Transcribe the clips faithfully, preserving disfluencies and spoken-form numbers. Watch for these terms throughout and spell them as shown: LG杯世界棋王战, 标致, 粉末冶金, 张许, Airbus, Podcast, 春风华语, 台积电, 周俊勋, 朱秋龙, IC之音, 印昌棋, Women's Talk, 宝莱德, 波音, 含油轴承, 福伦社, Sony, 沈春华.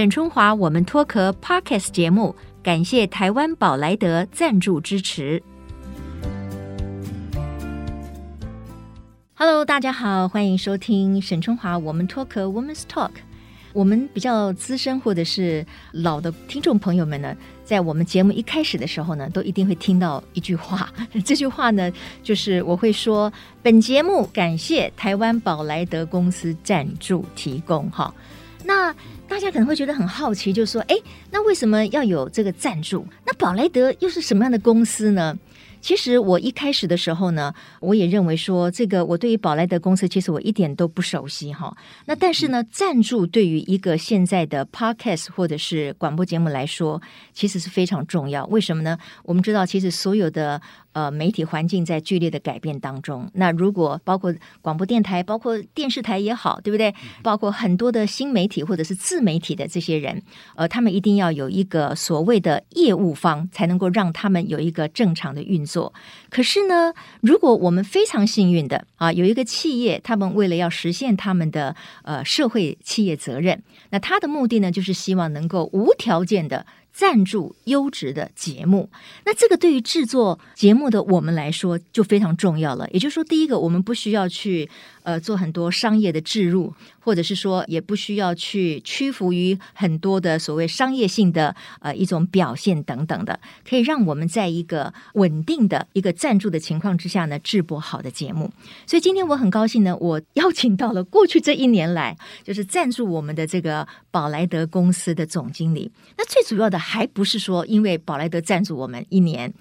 沈春华，我们脱壳 Podcast 节目，感谢台湾宝莱德赞助支持。Hello， 大家好，欢迎收听沈春华，我们脱壳 Women's Talk。我们比较资深或者是老的听众朋友们呢，在我们节目一开始的时候呢，都一定会听到一句话。这句话呢，就是我会说，本节目感谢台湾宝莱德公司赞助提供哈。那大家可能会觉得很好奇，就说，哎，那为什么要有这个赞助？那宝莱德又是什么样的公司呢？其实我一开始的时候呢，我也认为说，这个我对于宝莱德公司其实我一点都不熟悉哈。那但是呢，赞助对于一个现在的 podcast 或者是广播节目来说，其实是非常重要。为什么呢？我们知道，其实所有的呃媒体环境在剧烈的改变当中，那如果包括广播电台、包括电视台也好，对不对？包括很多的新媒体或者是自媒体的这些人，呃，他们一定要有一个所谓的业务方，才能够让他们有一个正常的运作。可是呢，如果我们非常幸运的啊，有一个企业，他们为了要实现他们的呃社会企业责任，那他的目的呢，就是希望能够无条件的赞助优质的节目。那这个对于制作节目的我们来说就非常重要了。也就是说，第一个，我们不需要去呃做很多商业的置入，或者是说也不需要去屈服于很多的所谓商业性的呃一种表现等等的，可以让我们在一个稳定的一个赞助的情况之下呢，制播好的节目。所以今天我很高兴呢，我邀请到了过去这一年来就是赞助我们的这个宝莱德公司的总经理。那最主要的还不是说因为宝莱德赞助我们一年，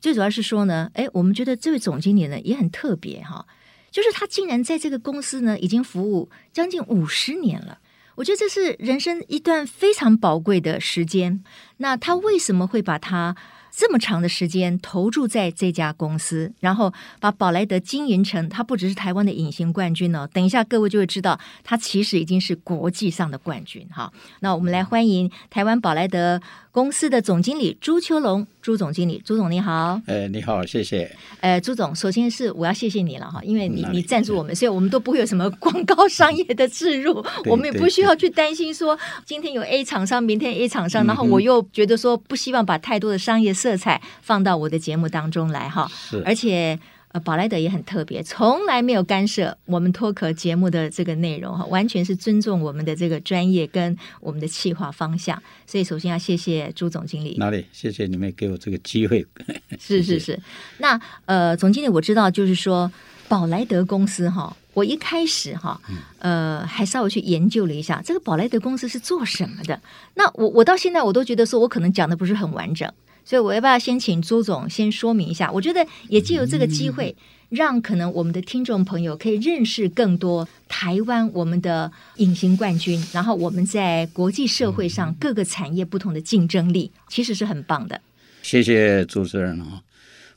最主要是说呢，哎，我们觉得这位总经理呢也很特别哈，就是他竟然在这个公司呢已经服务将近五十年了。我觉得这是人生一段非常宝贵的时间。那他为什么会把他这么长的时间投注在这家公司，然后把宝莱德经营成他不只是台湾的隐形冠军哦，等一下各位就会知道他其实已经是国际上的冠军哈。那我们来欢迎台湾宝莱德公司的总经理朱秋龙，朱总经理。朱总你好。呃、你好，谢谢。呃，朱总，首先是我要谢谢你了哈，因为你你赞助我们，所以我们都不会有什么广告商业的置入，我们也不需要去担心说今天有 A 厂商，明天 A 厂商，然后我又觉得说不希望把太多的商业色彩放到我的节目当中来哈。而且呃，宝莱德也很特别，从来没有干涉我们脱壳节目的这个内容哈，完全是尊重我们的这个专业跟我们的企划方向。所以首先要谢谢朱总经理。哪里，谢谢你们给我这个机会。是是是。那呃，总经理，我知道就是说宝莱德公司哈，我一开始哈，呃，还稍微去研究了一下这个宝莱德公司是做什么的。那我我到现在我都觉得说我可能讲的不是很完整。所以我要不要先请朱总先说明一下，我觉得也藉由这个机会让可能我们的听众朋友可以认识更多台湾我们的隐形冠军，然后我们在国际社会上各个产业不同的竞争力其实是很棒的。谢谢主持人啊。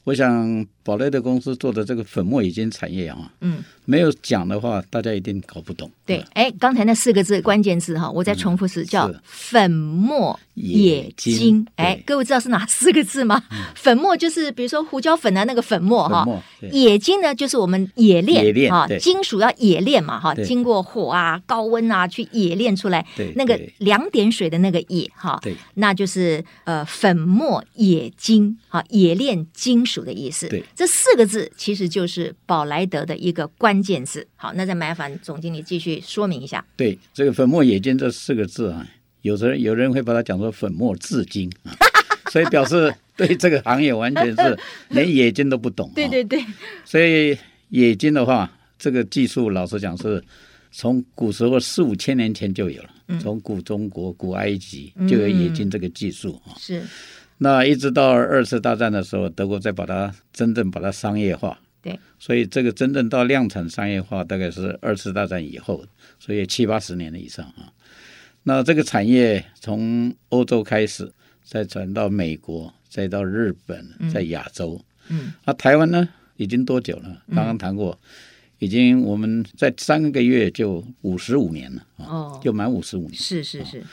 我想宝莱德公司做的这个粉末冶金产业啊，嗯，没有讲的话大家一定搞不懂。对，哎，刚才那四个字关键字哈，我再重复，是叫粉末冶金。哎，各位知道是哪四个字吗？嗯、粉末就是比如说胡椒粉啊，那个粉末哈。冶金呢就是我们冶炼啊，金属要冶炼嘛哈，经过火啊、高温啊去冶炼出来，那个两点水的那个冶哈，那就是呃粉末冶金啊，冶炼金属的意思。这四个字其实就是宝莱德的一个关键字。好，那再麻烦总经理继续说明一下。对，这个粉末冶金这四个字啊，有人有人会把它讲说粉末冶金啊，所以表示对这个行业完全是连冶金都不懂、啊。对对对，所以冶金的话，这个技术老实讲是从古时候四五千年前就有了，嗯、从古中国、古埃及就有冶金这个技术啊。嗯、是。那一直到二次大战的时候，德国再把它真正把它商业化。对，所以这个真正到量产商业化大概是二次大战以后，所以七八十年的以上啊。那这个产业从欧洲开始，再传到美国，再到日本，在亚洲。嗯，那、啊、台湾呢，已经多久了？刚刚谈过，嗯、已经我们在三个月就五十五年了啊，哦、就满五十五年。是是是。啊，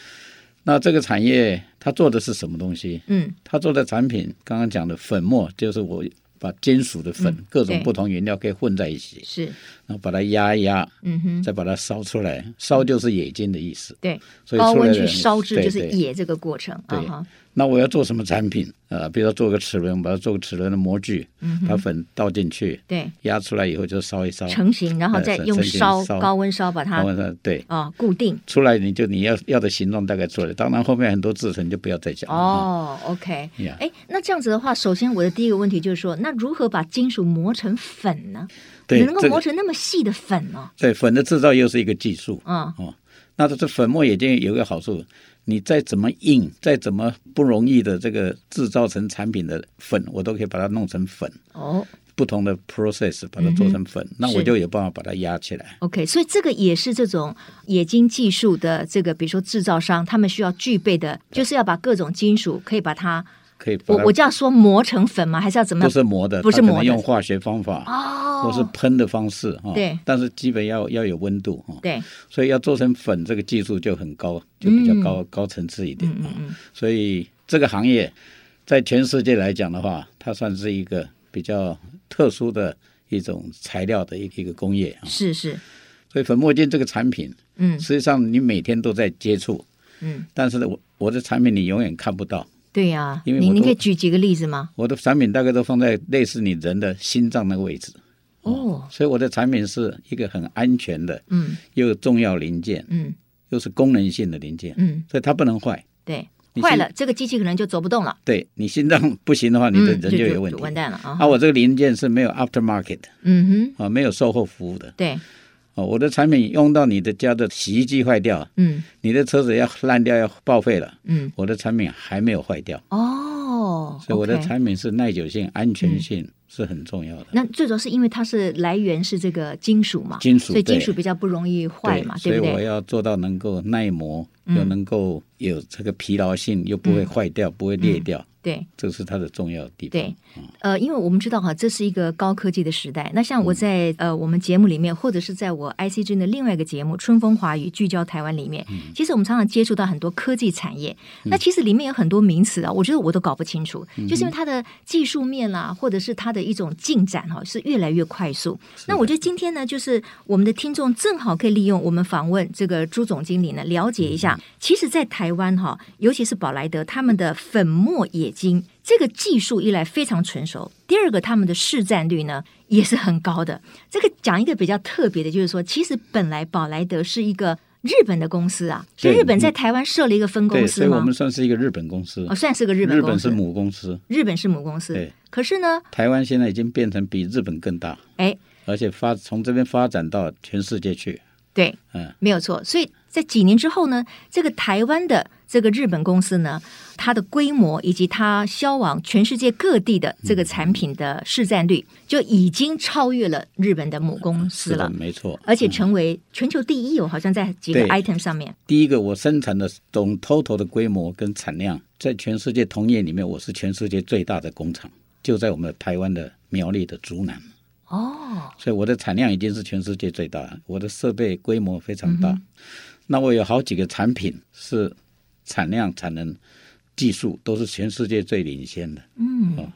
那这个产业它做的是什么东西？嗯，它做的产品刚刚讲的粉末，就是我把金属的粉、嗯、各种不同原料可以混在一起，是，然后把它压一压，嗯哼，再把它烧出来，烧就是冶金的意思，对，所以高温去烧制就是冶这个过程，对，对，啊，那我要做什么产品、呃、比如说做个齿轮，把它做个齿轮的模具、嗯、把粉倒进去，对，压出来以后就烧一烧成型，然后再用烧、呃、高温烧把它烧，对、哦、固定出来，你就你 要, 要的形状大概出来，当然后面很多制程就不要再讲哦、嗯、OK、yeah、那这样子的话，首先我的第一个问题就是说，那如何把金属磨成粉呢？对，能够磨成那么细的粉哦、这个、对，粉的制造又是一个技术、嗯哦、那这粉末也有一个好处，你再怎么硬，再怎么不容易的这个制造成产品的粉，我都可以把它弄成粉哦。不同的 process 把它做成粉、嗯、那我就有办法把它压起来。 OK， 所以这个也是这种冶金技术的这个比如说制造商他们需要具备的，就是要把各种金属可以把它可以把它 我, 我就要说磨成粉吗？还是要怎么样？不是磨的，不是磨的，用化学方法、哦、或是喷的方式、哦、对，但是基本 要, 要有温度、哦、对，所以要做成粉这个技术就很高，就比较 高,、嗯、高层次一点、哦、嗯嗯嗯，所以这个行业在全世界来讲的话，它算是一个比较特殊的一种材料的一个工业、哦、是是，所以粉末金这个产品、嗯、实际上你每天都在接触、嗯、但是 我, 我的产品你永远看不到。对呀、啊，你可以举几个例子吗？我的产品大概都放在类似你人的心脏那个位置、哦哦、所以我的产品是一个很安全的、嗯、又重要零件、嗯、又是功能性的零件、嗯、所以它不能坏。对，坏了这个机器可能就走不动了。对，你心脏不行的话，你的人就有问题、嗯、就, 就完蛋了、哦、啊！我这个零件是没有 aftermarket， 嗯哼，啊，没有售后服务的。对。哦、我的产品用到你的家的洗衣机坏掉、嗯、你的车子要烂掉要报废了、嗯、我的产品还没有坏掉哦，所以我的产品是耐久性、嗯、安全性是很重要的。那最主要是因为它是来源是这个金属嘛，金属，所以金属比较不容易坏嘛， 对, 对不对？所以我要做到能够耐磨、嗯、又能够有这个疲劳性，又不会坏掉、嗯、不会裂掉、嗯，对，这是它的重要的地方。对，呃，因为我们知道哈，这是一个高科技的时代。那像我在、嗯、呃我们节目里面，或者是在我 I C 之音的另外一个节目《春风华语》聚焦台湾里面、嗯，其实我们常常接触到很多科技产业。嗯、那其实里面有很多名词啊，我觉得我都搞不清楚，嗯、就是因为它的技术面啦、啊，或者是它的一种进展哈、啊，是越来越快速。那我觉得今天呢，就是我们的听众正好可以利用我们访问这个朱总经理呢，了解一下，嗯、其实，在台湾哈、啊，尤其是宝莱德他们的粉末冶金这个技术一来非常成熟，第二个他们的市占率呢也是很高的。这个讲一个比较特别的，就是说其实本来宝莱德是一个日本的公司啊，所以日本在台湾设了一个分公司嘛，所以我们算是一个日本公司、哦、算是个日本公司，日本是母公司，日本是母公司。对，可是呢台湾现在已经变成比日本更大，哎，而且发从这边发展到全世界去。对、嗯、没有错。所以在几年之后呢，这个台湾的这个日本公司呢，它的规模以及它销往全世界各地的这个产品的市占率，就已经超越了日本的母公司了。没错，而且成为全球第一。我好像在几个 item 上面，第一个我生产的总 total 的规模跟产量，在全世界同业里面，我是全世界最大的工厂，就在我们台湾的苗栗的竹南。哦，所以我的产量已经是全世界最大，我的设备规模非常大、嗯、那我有好几个产品是产量、产能、技术都是全世界最领先的。嗯、哦，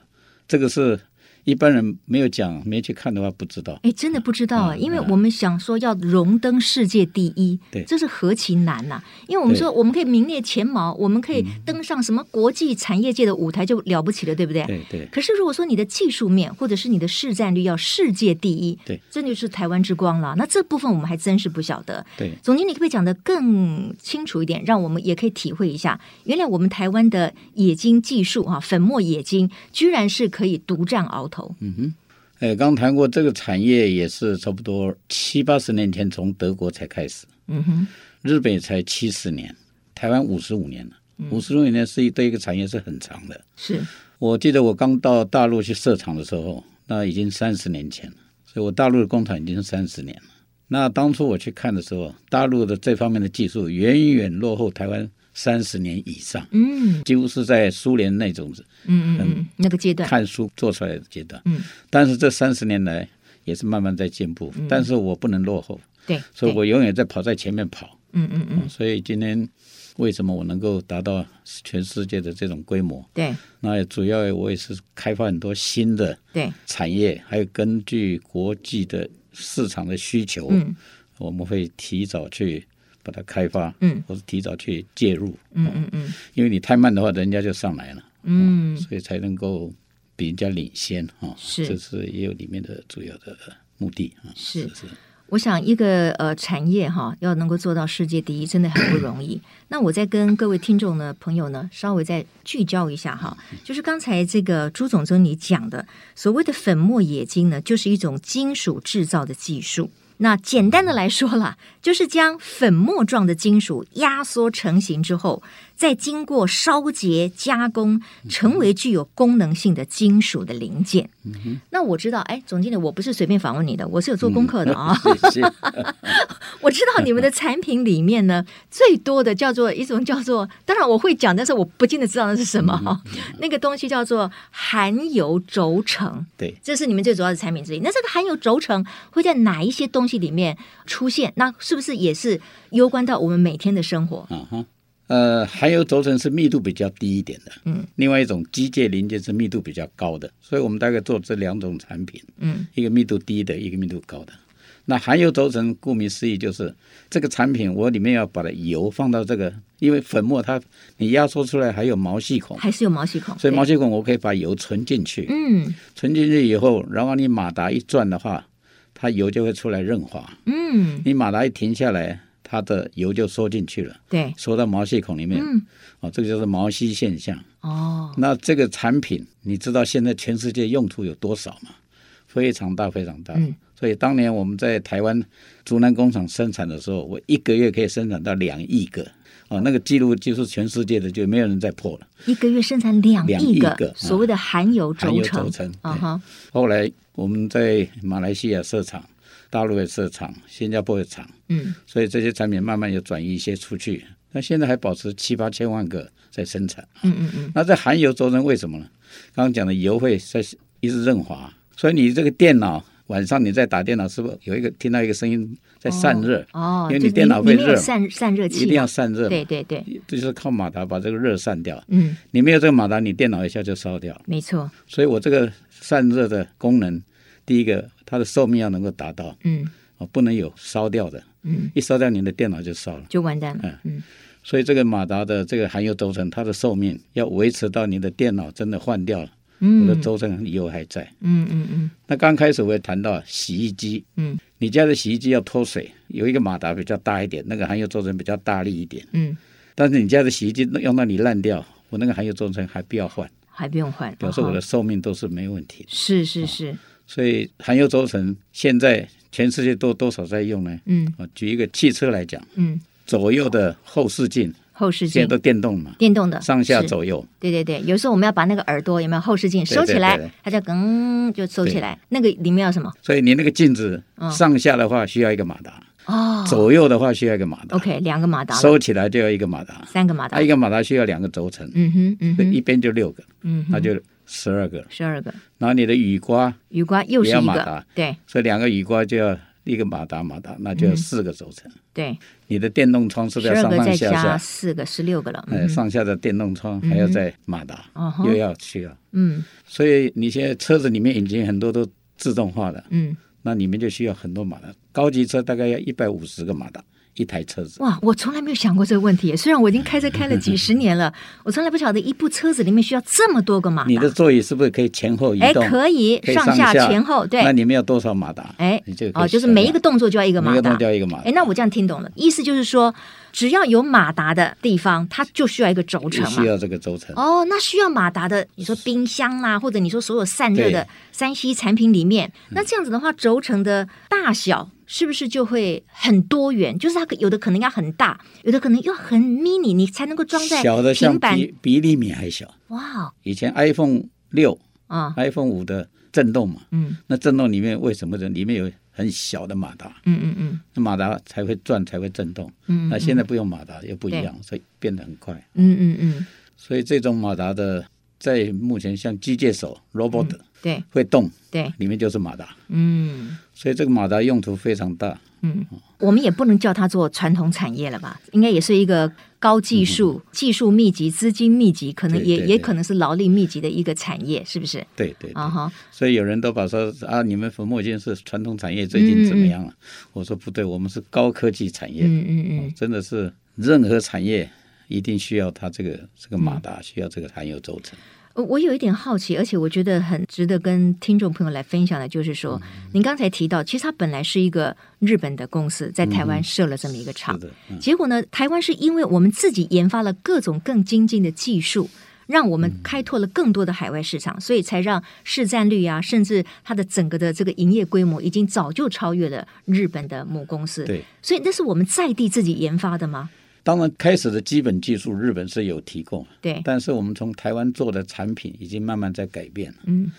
这个是一般人没有讲、没去看的话不知道。哎，真的不知道、嗯、因为我们想说要荣登世界第一，对、嗯，这是何其难呐、啊！因为我们说我们可以名列前茅，我们可以登上什么国际产业界的舞台就了不起了，对不对？对对。可是如果说你的技术面或者是你的市占率要世界第一，对，这就是台湾之光了。那这部分我们还真是不晓得。对，总经理可不可以讲得更清楚一点，让我们也可以体会一下，原来我们台湾的冶金技术啊，粉末冶金居然是可以独占鳌头。嗯哼，哎，刚谈过这个产业也是差不多七八十年前从德国才开始，嗯哼，日本才七十年，台湾五十五年了，五十五年是一对一个产业是很长的。是，我记得我刚到大陆去设厂的时候，那已经三十年前了，所以我大陆的工厂已经三十年了。那当初我去看的时候，大陆的这方面的技术远远落后台湾三十年以上，嗯，几乎是在苏联那种，嗯嗯，那个阶段看书做出来的阶段，嗯，但是这三十年来也是慢慢在进步，嗯、但是我不能落后，对，所以我永远在跑在前面跑，嗯嗯嗯，所以今天为什么我能够达到全世界的这种规模？对，那主要我也是开发很多新的产业，还有根据国际的市场的需求，嗯，我们会提早去把它开发，嗯，或是提早去介入，嗯嗯嗯，因为你太慢的话，人家就上来了，嗯，嗯，所以才能够比人家领先哈，啊，是，这是也有里面的主要的目的啊，是是。是我想一个呃产业哈，要能够做到世界第一，真的很不容易。那我再跟各位听众呢、朋友呢，稍微再聚焦一下哈，就是刚才这个朱总经理讲的，所谓的粉末冶金呢，就是一种金属制造的技术。那简单的来说啦，就是将粉末状的金属压缩成型之后，再经过烧结加工，成为具有功能性的金属的零件。嗯，那我知道，哎，总经理，我不是随便访问你的，我是有做功课的啊，哦。嗯，我知道你们的产品里面呢，最多的叫做一种叫做，当然我会讲，但是我不见得知道那是什么，哦，那个东西叫做含油轴承。对，这是你们最主要的产品之一。那这个含油轴承会在哪一些东西里面出现？那是不是也是攸关到我们每天的生活？啊哈。呃，含油轴承是密度比较低一点的，嗯，另外一种机械零件是密度比较高的，所以我们大概做这两种产品，嗯，一个密度低的，一个密度高的。那含油轴承顾名思义就是这个产品我里面要把它油放到这个，因为粉末它你压缩出来还有毛细孔，还是有毛细孔，所以毛细孔我可以把油存进去，嗯，存进去以后，然后你马达一转的话，它油就会出来润滑，嗯，你马达一停下来，它的油就缩进去了，对，缩到毛细孔里面，嗯，哦，这个就是毛细现象。哦，那这个产品，你知道现在全世界用途有多少吗？非常大，非常大。嗯，所以当年我们在台湾竹南工厂生产的时候，我一个月可以生产到两亿个，哦，那个记录就是全世界的就没有人再破了。一个月生产两亿个，亿个所谓的含油轴承。啊哈，后来我们在马来西亚设厂。大陆也设厂，新加坡也厂，嗯，所以这些产品慢慢又转移一些出去。那现在还保持七八千万个在生产，嗯嗯嗯。那这含油轴承为什么呢？刚刚讲的油会在一直润滑，所以你这个电脑晚上你在打电脑，是不是有一个听到一个声音在散热？哦，因为你电脑会热，哦，散散热器一定要散热，对对对，这就是靠马达把这个热散掉。嗯，你没有这个马达，你电脑一下就烧掉，没错。所以我这个散热的功能，第一个，它的寿命要能够达到，嗯，哦，不能有烧掉的，嗯，一烧掉你的电脑就烧了，就完蛋了，嗯嗯。所以这个马达的这个含油轴承，它的寿命要维持到你的电脑真的换掉了，嗯，我的轴承油还在，嗯嗯嗯。那刚开始我也谈到洗衣机，嗯，你家的洗衣机要脱水，有一个马达比较大一点，那个含油轴承比较大力一点，嗯，但是你家的洗衣机用到你烂掉，我那个含油轴承还不要换，还不用换，表示我的寿命都是没问题的，哦，是是是。哦，所以含油轴承现在全世界都多少在用呢？嗯，举一个汽车来讲，嗯，左右的后视镜，后视镜现在都电动嘛，电动的上下左右，对对对。有时候我们要把那个耳朵有没有后视镜收起来，对对对对，它就嗯就收起来，那个里面要什么？所以你那个镜子上下的话需要一个马达，哦，左右的话需要一个马达， OK， 两个马达，收起来就要一个马达，三个马达，啊，一个马达需要两个轴承，嗯哼嗯哼，一边就六个，嗯，那就十二个，十二个，然后你的雨刮，雨刮又是一个马达，对，所以两个雨刮就要一个马达，马达那就要四个轴承，嗯，对，你的电动窗是不是要上上下下四个，十六个了，嗯，上下的电动窗还要再马达，嗯，又要需要，嗯，所以你现在车子里面引擎很多都自动化的，嗯，那里面就需要很多马达，高级车大概要一百五十个马达。一台车子，哇，我从来没有想过这个问题，虽然我已经开车开了几十年了，我从来不晓得一部车子里面需要这么多个马达。你的座椅是不是可以前后移动？哎，可以，可以上下前后，对。那里面有多少马达？哎，你就哦，就是每一个动作就要一个马达，每一个动作要一个马达。哎，那我这样听懂了，意思就是说，只要有马达的地方，它就需要一个轴承嘛。需要这个轴承。哦，那需要马达的，你说冰箱啦，或者你说所有散热的三 C 产品里面，那这样子的话，轴承的大小。是不是就会很多元？就是它有的可能要很大，有的可能要很 mini， 你才能够装在平板。小的像 比, 比厘米还小。哇，wow ！以前 iPhone 六啊 ，iPhone 五的震动嘛，嗯，那震动里面为什么里面有很小的马达？嗯嗯嗯，那马达才会转，才会震动。嗯， 嗯，那现在不用马达又不一样，所以变得很快。嗯嗯嗯，所以这种马达的在目前像机械手 robot、嗯、对会动，对，里面就是马达，嗯，所以这个马达用途非常大，嗯，我们也不能叫它做传统产业了吧，应该也是一个高技术、嗯、技术密集、资金密集，可能 也, 对对对也可能是劳力密集的一个产业，是不是？对 对, 对、uh-huh、所以有人都把说啊，你们粉墨镜是传统产业，最近怎么样了、啊嗯嗯？我说不对，我们是高科技产业，嗯嗯嗯、哦，真的是任何产业。一定需要它这个这个马达，需要这个含油轴承。我有一点好奇，而且我觉得很值得跟听众朋友来分享的，就是说、嗯、您刚才提到其实它本来是一个日本的公司在台湾设了这么一个厂、嗯嗯、结果呢，台湾是因为我们自己研发了各种更精进的技术，让我们开拓了更多的海外市场、嗯、所以才让市占率啊，甚至它的整个的这个营业规模已经早就超越了日本的母公司。对，所以那是我们在地自己研发的吗？当然开始的基本技术日本是有提供，对，但是我们从台湾做的产品已经慢慢在改变了、嗯、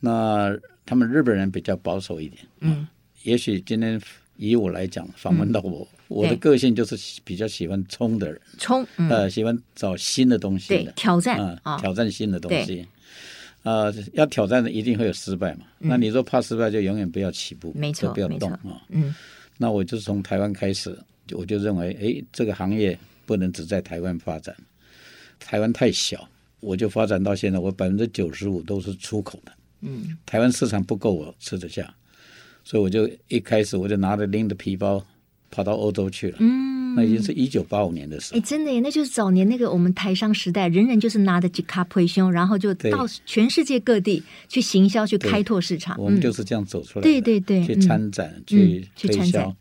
那他们日本人比较保守一点、嗯、也许今天以我来讲访问到我、嗯、我的个性就是比较喜欢冲的人，冲、嗯呃、喜欢找新的东西的，对，挑战、呃、挑战新的东西、哦呃、要挑战的一定会有失败嘛、嗯、那你说怕失败就永远不要起步，没错，就不要动、哦嗯、那我就是从台湾开始，我就认为哎，这个行业不能只在台湾发展，台湾太小，我就发展到现在，我百分之九十五都是出口的，嗯，台湾市场不够我吃得下，所以我就一开始我就拿着拎着皮包跑到欧洲去了，嗯，那已经是一九八五年的时候，哎，真的耶，那就是早年那个我们台商时代，人人就是拿着几卡培胸，然后就到全世界各地去行销，去开拓市场、嗯，我们就是这样走出来的，对对对，去参展，嗯、去推销。嗯，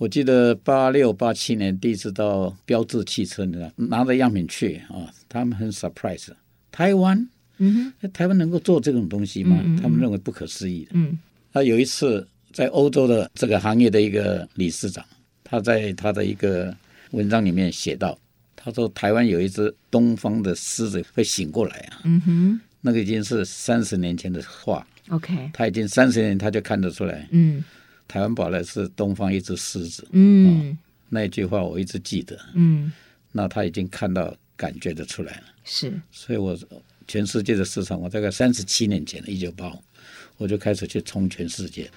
我记得八六八七年第一次到标致汽车，拿着样品去啊，他们很 surprise， 台湾，嗯，台湾能够做这种东西吗？嗯嗯嗯，他们认为不可思议的。嗯，他有一次在欧洲的这个行业的一个理事长，他在他的一个文章里面写到，他说台湾有一只东方的狮子会醒过来啊，嗯哼，那个已经是三十年前的话 ，OK， 他已经三十年他就看得出来，嗯。台湾本来是东方一只狮子，嗯、哦，那一句话我一直记得，嗯，那他已经看到感觉得出来了，是，所以我全世界的市场，我大概三十七年前，一九八五，我就开始去冲全世界。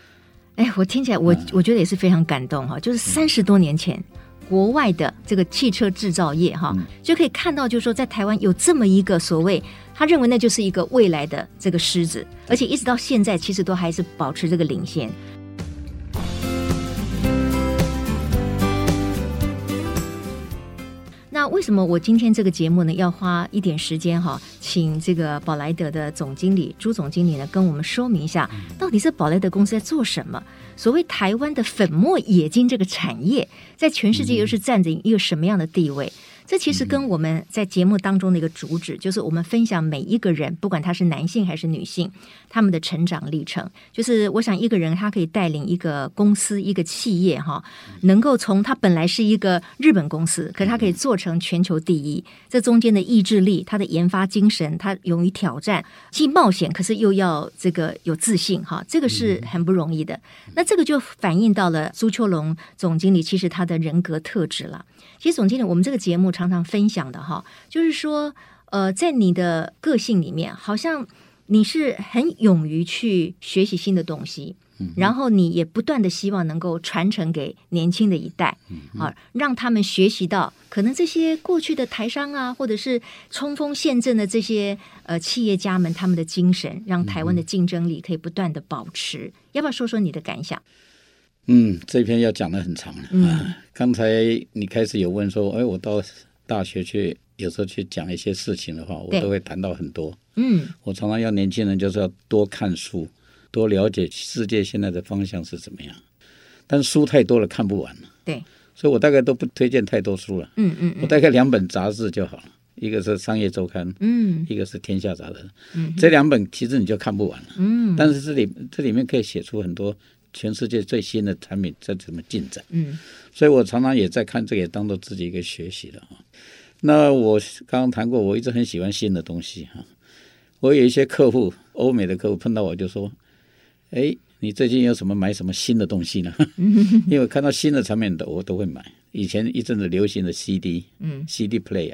哎，我听起来我、嗯、我觉得也是非常感动哈，就是三十多年前。嗯，国外的这个汽车制造业哈、嗯，就可以看到，就是说在台湾有这么一个所谓，他认为那就是一个未来的这个狮子，而且一直到现在，其实都还是保持这个领先。那为什么我今天这个节目呢要花一点时间哈，请这个宝莱德的总经理朱总经理呢跟我们说明一下，到底是宝莱德公司在做什么？所谓台湾的粉末冶金这个产业，在全世界又是占着一个什么样的地位？这其实跟我们在节目当中的一个主旨，就是我们分享每一个人，不管他是男性还是女性，他们的成长历程。就是我想一个人他可以带领一个公司、一个企业哈，能够从他本来是一个日本公司，可是他可以做成全球第一。这中间的意志力、他的研发精神、他勇于挑战，既冒险，可是又要这个有自信哈，这个是很不容易的。那这个就反映到了朱秋龙总经理其实他的人格特质了。其实总经理，我们这个节目常常分享的哈，就是说呃，在你的个性里面，好像你是很勇于去学习新的东西，然后你也不断的希望能够传承给年轻的一代、啊、让他们学习到可能这些过去的台商啊，或者是冲锋陷阵的这些呃企业家们他们的精神，让台湾的竞争力可以不断的保持。要不要说说你的感想？嗯，这篇要讲得很长了、嗯啊、刚才你开始有问说，哎，我到大学去，有时候去讲一些事情的话，我都会谈到很多。嗯，我常常要年轻人就是要多看书，多了解世界现在的方向是怎么样。但是书太多了，看不完了。对，所以我大概都不推荐太多书了。嗯 嗯, 嗯，我大概两本杂志就好了，一个是《商业周刊》，嗯，一个是《天下杂志》，嗯，这两本其实你就看不完了。嗯，但是这里这里面可以写出很多。全世界最新的产品在怎么进展、嗯、所以我常常也在看这个，也当做自己一个学习的。那我刚刚谈过，我一直很喜欢新的东西。我有一些客户，欧美的客户碰到我就说，哎，你最近有什么买什么新的东西呢？因为我看到新的产品我都会买。以前一阵子流行的 C D、嗯、C D player，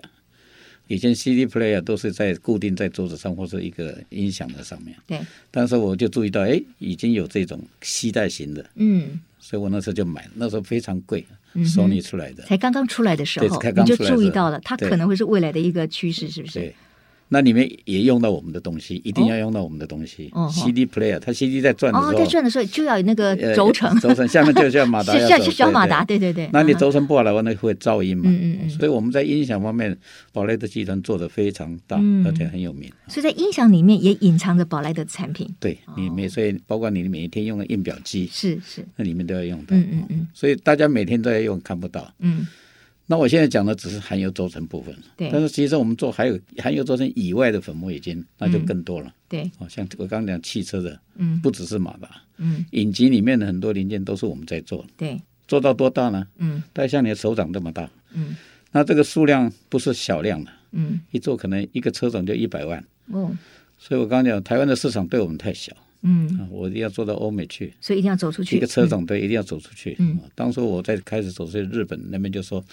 以前 C D player 都是在固定在桌子上或是一个音响的上面，对。但是我就注意到，哎，已经有这种携带型的，嗯，所以我那时候就买，那时候非常贵。Sony 出来的，才刚刚出来的时候，你就注意到了，它可能会是未来的一个趋势，是不是？对，那里面也用到我们的东西，一定要用到我们的东西。哦、C D player， 它 C D 在转的时候，哦、在转的时候就要有那个轴承，呃、轴承下面就像马达要走，是小马达，对对对。那你轴承不好的话，那会噪音嘛。嗯嗯。所以我们在音响方面，宝莱德集团做的非常大，嗯、而且很有名。所以在音响里面也隐藏着宝莱德产品。对，你每所以包括你每一天用的印表机，是是，那里面都要用到。嗯嗯嗯。所以大家每天都要用，看不到。嗯。那我现在讲的只是含油轴承部分，但是其实我们做还有含油轴承以外的粉末已经那就更多了。嗯、对，像我刚刚讲汽车的，嗯、不只是马达，嗯，引擎里面的很多零件都是我们在做。对，做到多大呢？嗯，大概像你的手掌这么大。嗯，那这个数量不是小量的。嗯，一做可能一个车厂就一百万。哦，所以我刚刚讲台湾的市场对我们太小。嗯，我一定要做到欧美去，所以一定要走出去。一个车厂队一定要走出去。嗯，当初我在开始走出去日本那边就说，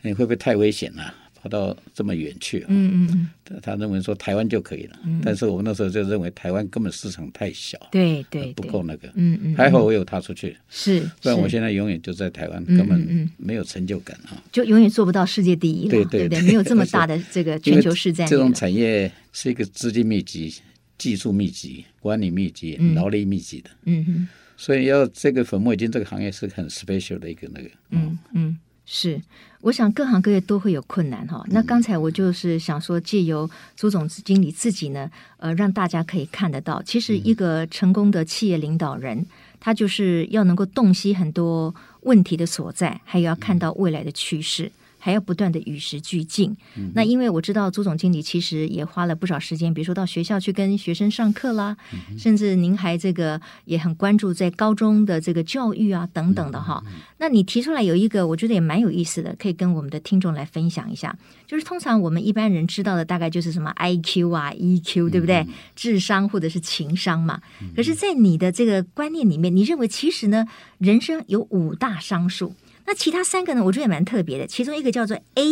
你会不会太危险了、啊，跑到这么远去、啊？嗯嗯嗯，他认为说台湾就可以了，嗯、但是我那时候就认为台湾根本市场太小，对 对, 对，不够那个。嗯嗯，还好我有踏出去，是，不然我现在永远就在台湾，根本没有成就感啊，就永远做不到世界第一了，对对 对, 对, 对，没有这么大的这个全球市占。这种产业是一个资金密集。技术密集、管理密集、劳力密集的，嗯嗯，所以要这个粉末已经这个行业是很 special 的一个那个，嗯嗯，是，我想各行各业都会有困难哈。那刚才我就是想说，借由朱总经理自己呢，呃，让大家可以看得到，其实一个成功的企业领导人，他就是要能够洞悉很多问题的所在，还有要看到未来的趋势。还要不断的与时俱进。嗯、那因为我知道朱总经理其实也花了不少时间，比如说到学校去跟学生上课啦，嗯、甚至您还这个也很关注在高中的这个教育啊等等的哈。嗯、那你提出来有一个我觉得也蛮有意思的，可以跟我们的听众来分享一下。就是通常我们一般人知道的大概就是什么 I Q 啊 E Q 对不对？嗯、智商或者是情商嘛。可是在你的这个观念里面，你认为其实呢人生有五大商数。那其他三个呢我觉得也蛮特别的，其中一个叫做 A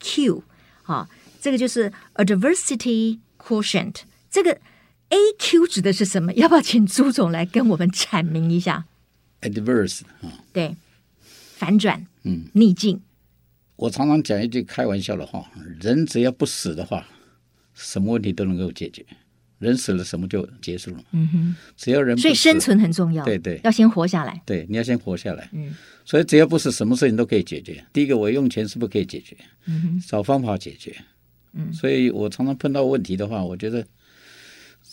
Q、啊、这个就是 Adversity Quotient， 这个 A Q 指的是什么？要不要请朱总来跟我们阐明一下？ Adverse、哦、对，反转、嗯、逆境。我常常讲一句开玩笑的话，人只要不死的话什么问题都能够解决，人死了什么就结束了。嗯哼，只要人不死，所以生存很重要。对对，要先活下来。对，你要先活下来。嗯，所以只要不是什么事情都可以解决。第一个，我用钱是不是可以解决？嗯哼，找方法解决。嗯，所以我常常碰到问题的话，我觉得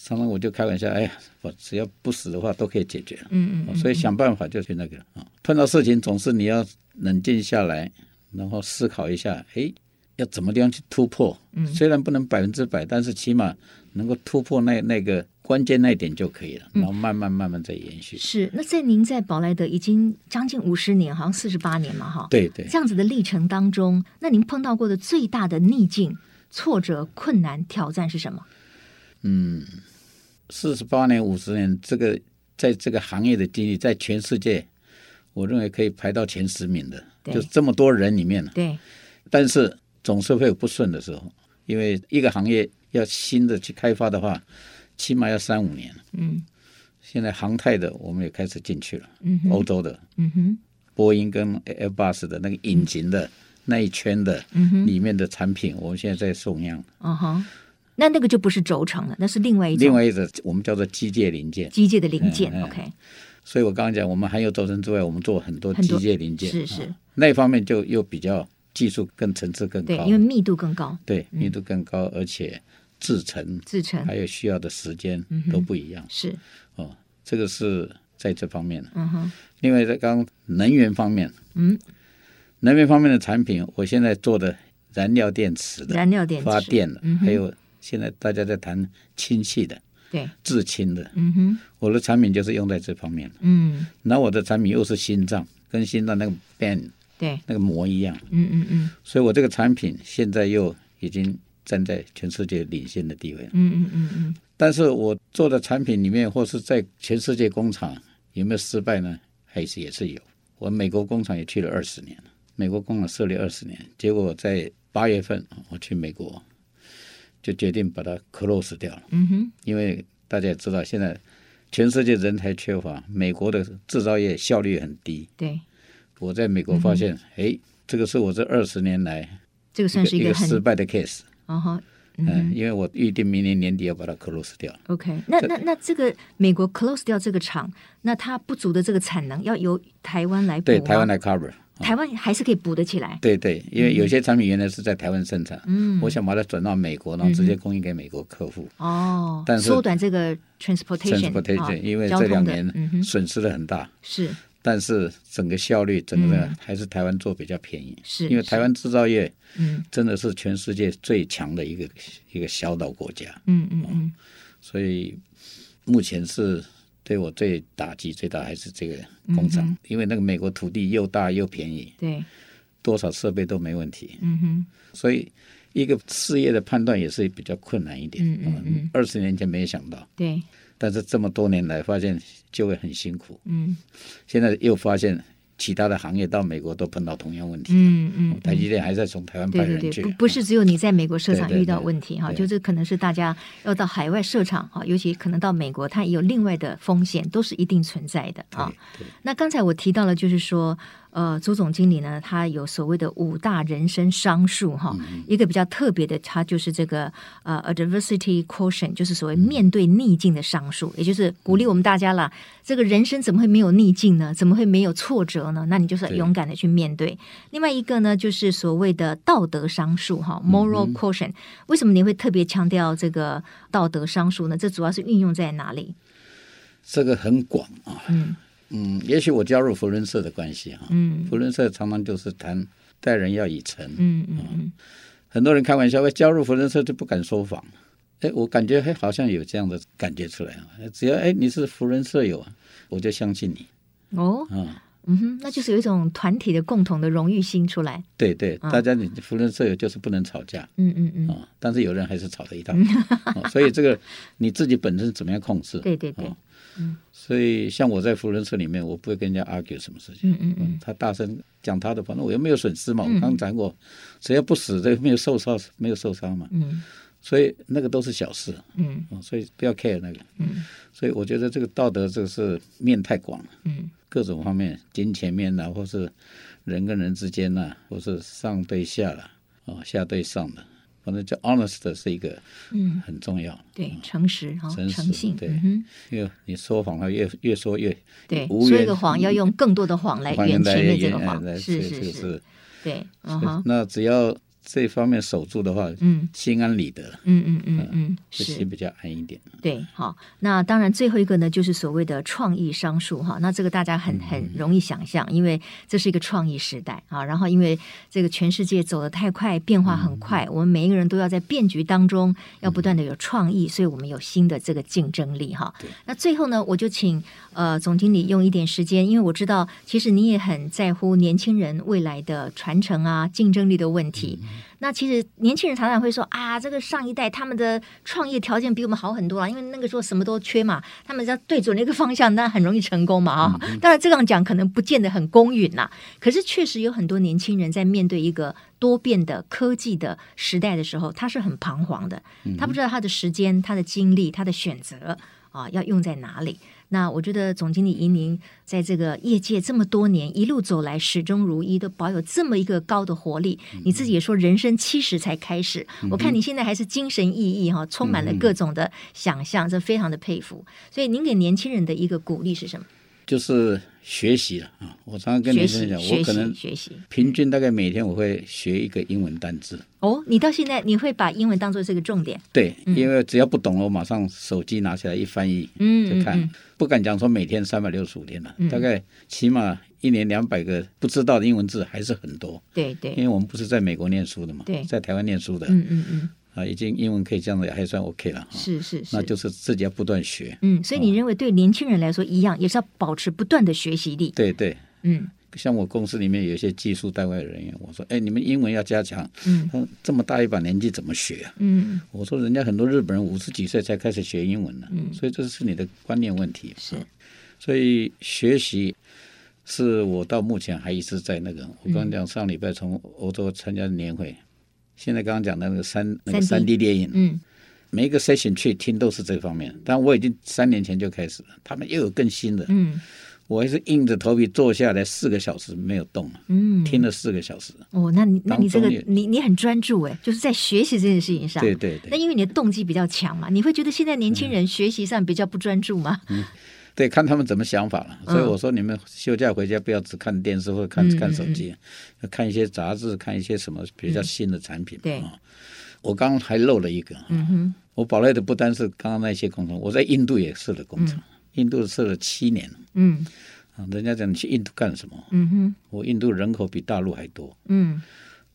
常常我就开玩笑，哎呀，我只要不死的话都可以解决。嗯 嗯, 嗯，所以想办法就去那个啊，碰到事情总是你要冷静下来，然后思考一下，哎。要怎么地方去突破？嗯，虽然不能百分之百，但是起码能够突破那那个关键那一点就可以了，嗯、然后慢慢慢慢再延续。是，那在您在宝莱德已经将近五十年，好像四十八年嘛，哈，对对，这样子的历程当中，那您碰到过的最大的逆境、挫折、困难、挑战是什么？嗯，四十八年、五十年，这个在这个行业的经历，在全世界，我认为可以排到前十名的，就这么多人里面，对，但是。总是会有不顺的时候，因为一个行业要新的去开发的话，起码要三五年。嗯，现在航太的我们也开始进去了，嗯、欧洲的，嗯哼，波音跟 Airbus 的那个引擎的、嗯、那一圈的、嗯、里面的产品，我们现在在送样。哦哈，那那个就不是轴承了，那是另外一种，另外一种我们叫做机械零件，机械的零件。嗯嗯、OK。所以我刚刚讲，我们含有轴承之外，我们做很多机械零件，是是、啊，那一方面就又比较。技术更层次更高，对，因为密度更高，对，密度更高，嗯、而且制程、制程还有需要的时间都不一样，嗯、是哦，这个是在这方面的。嗯哼，另外在刚能源方面，嗯，能源方面的产品，我现在做的燃料电池的、燃料电池发电的，嗯、还有现在大家在谈氢气的。对，至亲的，嗯哼，我的产品就是用在这方面。嗯，然后我的产品又是心脏，跟心脏那个 band。对，那个膜一样。嗯嗯嗯，所以我这个产品现在又已经站在全世界领先的地位了。嗯嗯嗯嗯，但是我做的产品里面，或是在全世界工厂有没有失败呢？还是也是有。我美国工厂也去了二十年了，美国工厂设立二十年，结果在八月份我去美国，就决定把它 close 掉了。嗯哼，因为大家也知道，现在全世界人才缺乏，美国的制造业效率很低。对，我在美国发现，哎、嗯，这个是我这二十年来这个算是一 个, 一 个, 一个失败的 case。哦哈。嗯，因为我预定明年年底要把它 close 掉。OK， 那那那这个美国 close 掉这个厂，那它不足的这个产能要由台湾来补、啊。对，台湾来 cover， 台湾还是可以补得起来。对对，因为有些产品原来是在台湾生产，嗯，我想把它转到美国，然后直接供应给美国客户。哦、嗯，但是缩短这个 transportation， transportation， 因为这两年损失的很大。嗯、是。但是整个效率整个还是台湾做比较便宜、嗯、因为台湾制造业真的是全世界最强的一个、嗯、一个小岛国家、嗯嗯嗯、所以目前是对我最打击最大还是这个工厂、嗯、因为那个美国土地又大又便宜，对，多少设备都没问题、嗯、哼，所以一个事业的判断也是比较困难一点，二十、嗯嗯嗯、年前没想到，对，但是这么多年来发现就会很辛苦，嗯，现在又发现其他的行业到美国都碰到同样问题，嗯嗯，台积电还在从台湾派人去，对对对，不是只有你在美国设厂遇到问题哈，就是可能是大家要到海外设厂哈，尤其可能到美国，它也有另外的风险，都是一定存在的啊。那刚才我提到了，就是说，呃，周总经理呢，他有所谓的五大人生商数哈，嗯、一个比较特别的，他就是这个呃 adversity quotient， 就是所谓面对逆境的商数，嗯、也就是鼓励我们大家啦，这个人生怎么会没有逆境呢？怎么会没有挫折呢？那你就是勇敢的去面对。对，另外一个呢，就是所谓的道德商数哈 moral quotient，、嗯、为什么你会特别强调这个道德商数呢？这主要是运用在哪里？这个很广啊，嗯。嗯，也许我加入福伦社的关系哈、啊，嗯，福伦社常常就是谈待人要以诚，嗯嗯、啊，很多人开玩笑说加入福伦社就不敢说谎，哎，我感觉哎好像有这样的感觉出来啊，只要哎你是福伦社友，我就相信你，哦，啊，嗯哼，那就是有一种团体的共同的荣誉心出来，对对，大家你福伦社友就是不能吵架，嗯嗯嗯，啊，但是有人还是吵得一塌、啊，所以这个你自己本身怎么样控制，对对对。啊，嗯，所以像我在福伦社里面，我不会跟人家 argue 什么事情。嗯嗯嗯，他大声讲他的，反正我又没有损失嘛。我刚刚讲过，只要不死，这没有受伤，没有受伤嘛。嗯，所以那个都是小事。嗯，所以不要 care 那个。嗯，所以我觉得这个道德这个是面太广了。嗯，各种方面，金钱面呐、啊，或是人跟人之间呐、啊，或是上对下了，啊，下对上的。反正叫 honest 是一个很重要、嗯、对，诚实、哦、诚信，对、嗯、因为你说谎了 越, 越说越对，说一个谎要用更多的谎来圆前面这个谎，是是 是, 是对、uh-huh、那只要这方面守住的话，嗯，心安理得，嗯嗯嗯嗯，心比较安一点。对，好，那当然最后一个呢，就是所谓的创意商数哈。那这个大家很很容易想象，因为这是一个创意时代啊。然后因为这个全世界走得太快，变化很快，嗯、我们每一个人都要在变局当中要不断的有创意，嗯、所以我们有新的这个竞争力哈。那最后呢，我就请呃总经理用一点时间，因为我知道其实你也很在乎年轻人未来的传承啊，竞争力的问题。嗯，那其实年轻人常常会说啊，这个上一代他们的创业条件比我们好很多啦，因为那个时候什么都缺嘛，他们只要对准那个方向，那很容易成功嘛啊、哦嗯。当然这样讲可能不见得很公允啦，可是确实有很多年轻人在面对一个多变的科技的时代的时候，他是很彷徨的，他不知道他的时间、他的精力、他的选择啊，要用在哪里。那我觉得总经理怡宁在这个业界这么多年一路走来，始终如一，都保有这么一个高的活力。你自己也说人生七十才开始、嗯、我看你现在还是精神奕奕哈，充满了各种的想象、嗯、这非常的佩服。所以您给年轻人的一个鼓励是什么？就是学习了啊！我常常跟年轻人讲，我可能平均大概每天我会学一个英文单字。哦，你到现在你会把英文当作是个重点？对、嗯，因为只要不懂了，我马上手机拿起来一翻译，嗯，就看。嗯嗯嗯，不敢讲说每天三百六十五天了、啊嗯，大概起码一年两百个不知道的英文字还是很多。对对，因为我们不是在美国念书的嘛，对，在台湾念书的，嗯嗯嗯。啊，已经英文可以这样的还算 OK 了，是是是，那就是自己要不断学。嗯，所以你认为对年轻人来说一样、嗯、也是要保持不断的学习力？对对，嗯，像我公司里面有一些技术单位人员，我说哎，你们英文要加强，嗯，他这么大一把年纪怎么学啊？嗯，我说人家很多日本人五十几岁才开始学英文呢、啊嗯，所以这是你的观念问题。是，所以学习是我到目前还一直在那个，我刚刚讲上礼拜从欧洲参加年会。现在刚刚讲的那个三那个三 D 电影，嗯，每一个 session 去听都是这方面。但我已经三年前就开始了，他们又有更新的，嗯，我还是硬着头皮坐下来四个小时没有动，嗯，听了四个小时。哦，那你那你这个你你很专注哎，就是在学习这件事情上。对对对。那因为你的动机比较强嘛，你会觉得现在年轻人学习上比较不专注吗？嗯。嗯对，看他们怎么想法了。所以我说你们休假回家不要只看电视或者 看,、嗯、看手机，要看一些杂志，看一些什么比较新的产品。嗯、对、哦，我刚刚还漏了一个。嗯哼，我保赖的不单是刚刚那些工厂，我在印度也设了工厂、嗯，印度设了七年。嗯，人家讲你去印度干什么？嗯哼，我印度人口比大陆还多。嗯，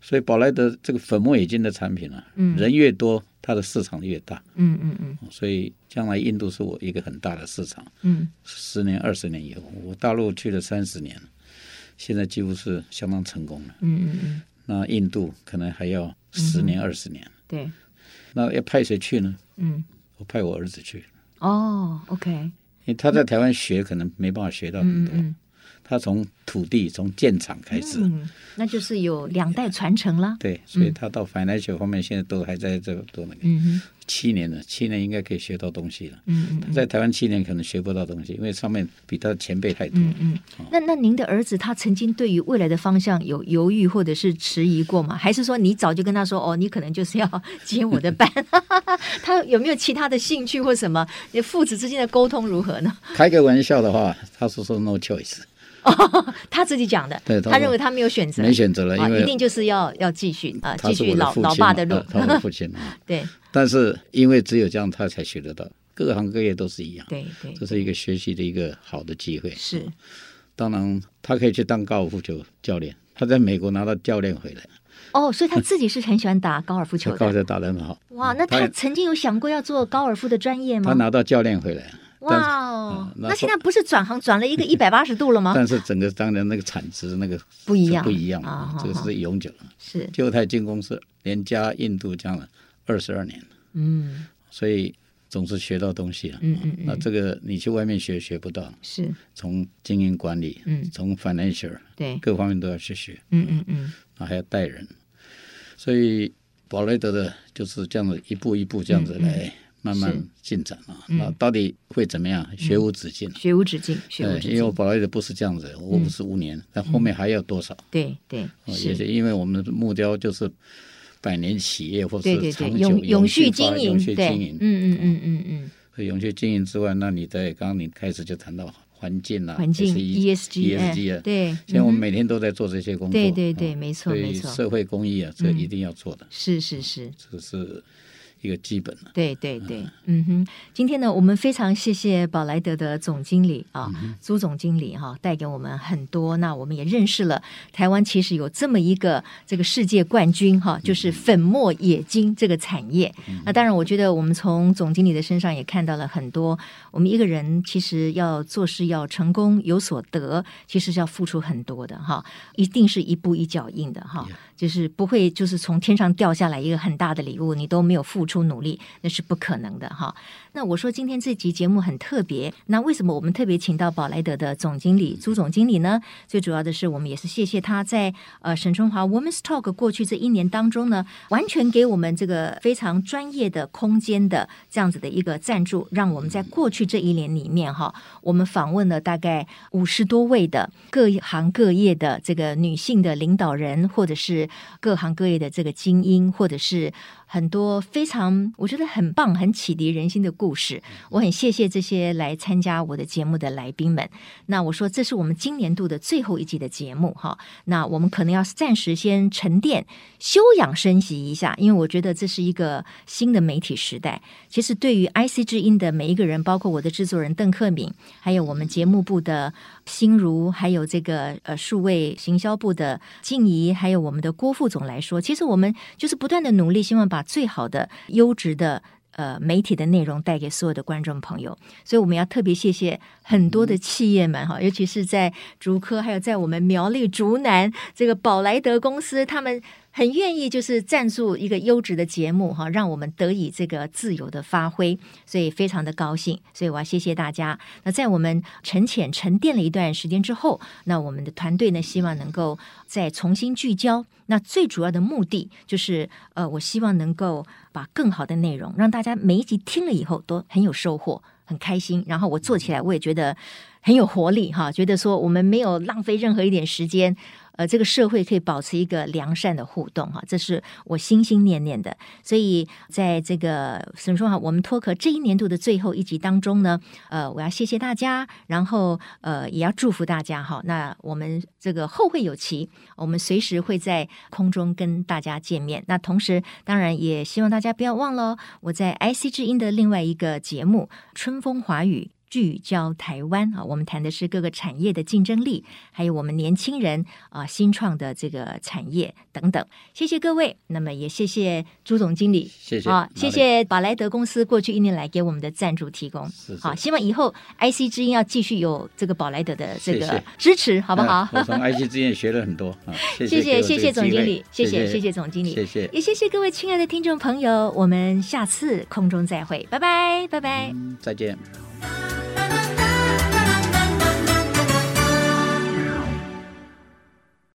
所以宝莱德这个粉末冶金的产品啊、嗯，人越多，它的市场越大。嗯嗯嗯。所以将来印度是我一个很大的市场。嗯。十年、二十年以后，我大陆去了三十年，现在几乎是相当成功了。嗯嗯嗯。那印度可能还要十年、二十年。对。那要派谁去呢？嗯。我派我儿子去。哦 ，OK。因为他在台湾学，可能没办法学到很多。嗯嗯，他从土地从建厂开始、嗯、那就是有两代传承了。对，所以他到 financial 方面现在都还在这做那个、嗯、七年了，七年应该可以学到东西了。嗯嗯嗯，他在台湾七年可能学不到东西，因为上面比他前辈太多了。嗯嗯，那那您的儿子他曾经对于未来的方向有犹豫或者是迟疑过吗？还是说你早就跟他说哦，你可能就是要接我的班？他有没有其他的兴趣或什么？你父子之间的沟通如何呢？开个玩笑的话，他是说 no choice。哦，他自己讲的，他认为他没有选择，没选择了，因为、啊、一定就是要要继续啊，继续老老爸的路，呃、他的父亲、啊、对，但是因为只有这样，他才学得到，各行各业都是一样，对对，这是一个学习的一个好的机会。是，嗯、当然他可以去当高尔夫球教练，他在美国拿到教练回来。哦，所以他自己是很喜欢打高尔夫球的，高尔夫打得很好。哇，那他曾经有想过要做高尔夫的专业吗？他拿到教练回来。哇哦、嗯！那现在不是转行转了一个一百八十度了吗？但是整个当年那个产值那个不一样，不一样啊、哦！这个是永久了。是旧泰金公司连加印度加了二十二年。嗯，所以总是学到东西了。嗯嗯嗯。那这个你去外面学学不到，是从经营管理，嗯，从 financial 对各方面都要去学。嗯嗯嗯。那还要带人，所以保雷德的就是这样子一步一步这样子来。嗯嗯，慢慢进展啊、嗯，那到底会怎么样？学无止境、啊嗯，学无止境，学无止境。因为我本来也不是这样子，我五十五年、嗯，但后面还要多少？嗯、对对，也是因为我们的目标就是百年企业或是长久永续经营，永续经营。嗯嗯嗯嗯嗯。所以永续经营之外，那你在刚刚你开始就谈到环境啊，环境 E S G 啊，对。现在我们每天都在做这些工作，对对对，没错没错。社会公益啊，这一定要做的。嗯、是是是，这是。一个基本的，对对对，嗯哼。今天呢，我们非常谢谢宝莱德的总经理啊，嗯、朱总经理哈、啊，带给我们很多。那我们也认识了台湾，其实有这么一个这个世界冠军哈、啊，就是粉末冶金这个产业、嗯。那当然，我觉得我们从总经理的身上也看到了很多。我们一个人其实要做事要成功有所得，其实是要付出很多的哈、啊，一定是一步一脚印的哈、啊，就是不会就是从天上掉下来一个很大的礼物，你都没有付出。出努力那是不可能的哈。那我说今天这集节目很特别，那为什么我们特别请到宝莱德的总经理朱总经理呢？最主要的是我们也是谢谢他在呃沈春华 Women's Talk 过去这一年当中呢，完全给我们这个非常专业的空间的这样子的一个赞助，让我们在过去这一年里面哈，我们访问了大概五十多位的各行各业的这个女性的领导人，或者是各行各业的这个精英，或者是很多非常我觉得很棒很启迪人心的故事。我很谢谢这些来参加我的节目的来宾们。那我说这是我们今年度的最后一集的节目哈，那我们可能要暂时先沉淀休养生息一下，因为我觉得这是一个新的媒体时代。其实对于 I C 之音的每一个人，包括我的制作人邓克敏，还有我们节目部的心如，还有这个呃数位行销部的静怡，还有我们的郭副总来说，其实我们就是不断的努力，希望把最好的优质的呃媒体的内容带给所有的观众朋友。所以我们要特别谢谢很多的企业们哈，尤其是在竹科还有在我们苗栗竹南这个宝莱德公司，他们很愿意就是赞助一个优质的节目哈，让我们得以这个自由的发挥，所以非常的高兴，所以我要谢谢大家。那在我们沉潜沉淀了一段时间之后，那我们的团队呢，希望能够再重新聚焦。那最主要的目的就是，呃，我希望能够把更好的内容让大家每一集听了以后都很有收获，很开心。然后我做起来我也觉得很有活力哈，觉得说我们没有浪费任何一点时间。呃，这个社会可以保持一个良善的互动哈，这是我心心念念的。所以在这个怎么说哈，我们脱壳这一年度的最后一集当中呢，呃，我要谢谢大家，然后呃，也要祝福大家哈。那我们这个后会有期，我们随时会在空中跟大家见面。那同时，当然也希望大家不要忘了，我在 I C 之音的另外一个节目《春风华语》。聚焦台湾啊，我们谈的是各个产业的竞争力，还有我们年轻人啊新创的这个产业等等。谢谢各位，那么也谢谢朱总经理，谢谢啊，谢谢宝莱德公司过去一年来给我们的赞助提供。是是好，希望以后 I C 之音要继续有这个宝莱德的这个支持，谢谢好不好？我从 I C 之音学了很多，啊、谢谢谢 谢, 谢谢总经理，谢谢谢谢总经理，谢谢也谢谢各位亲爱的听众朋友，我们下次空中再会，拜拜拜拜，嗯、再见。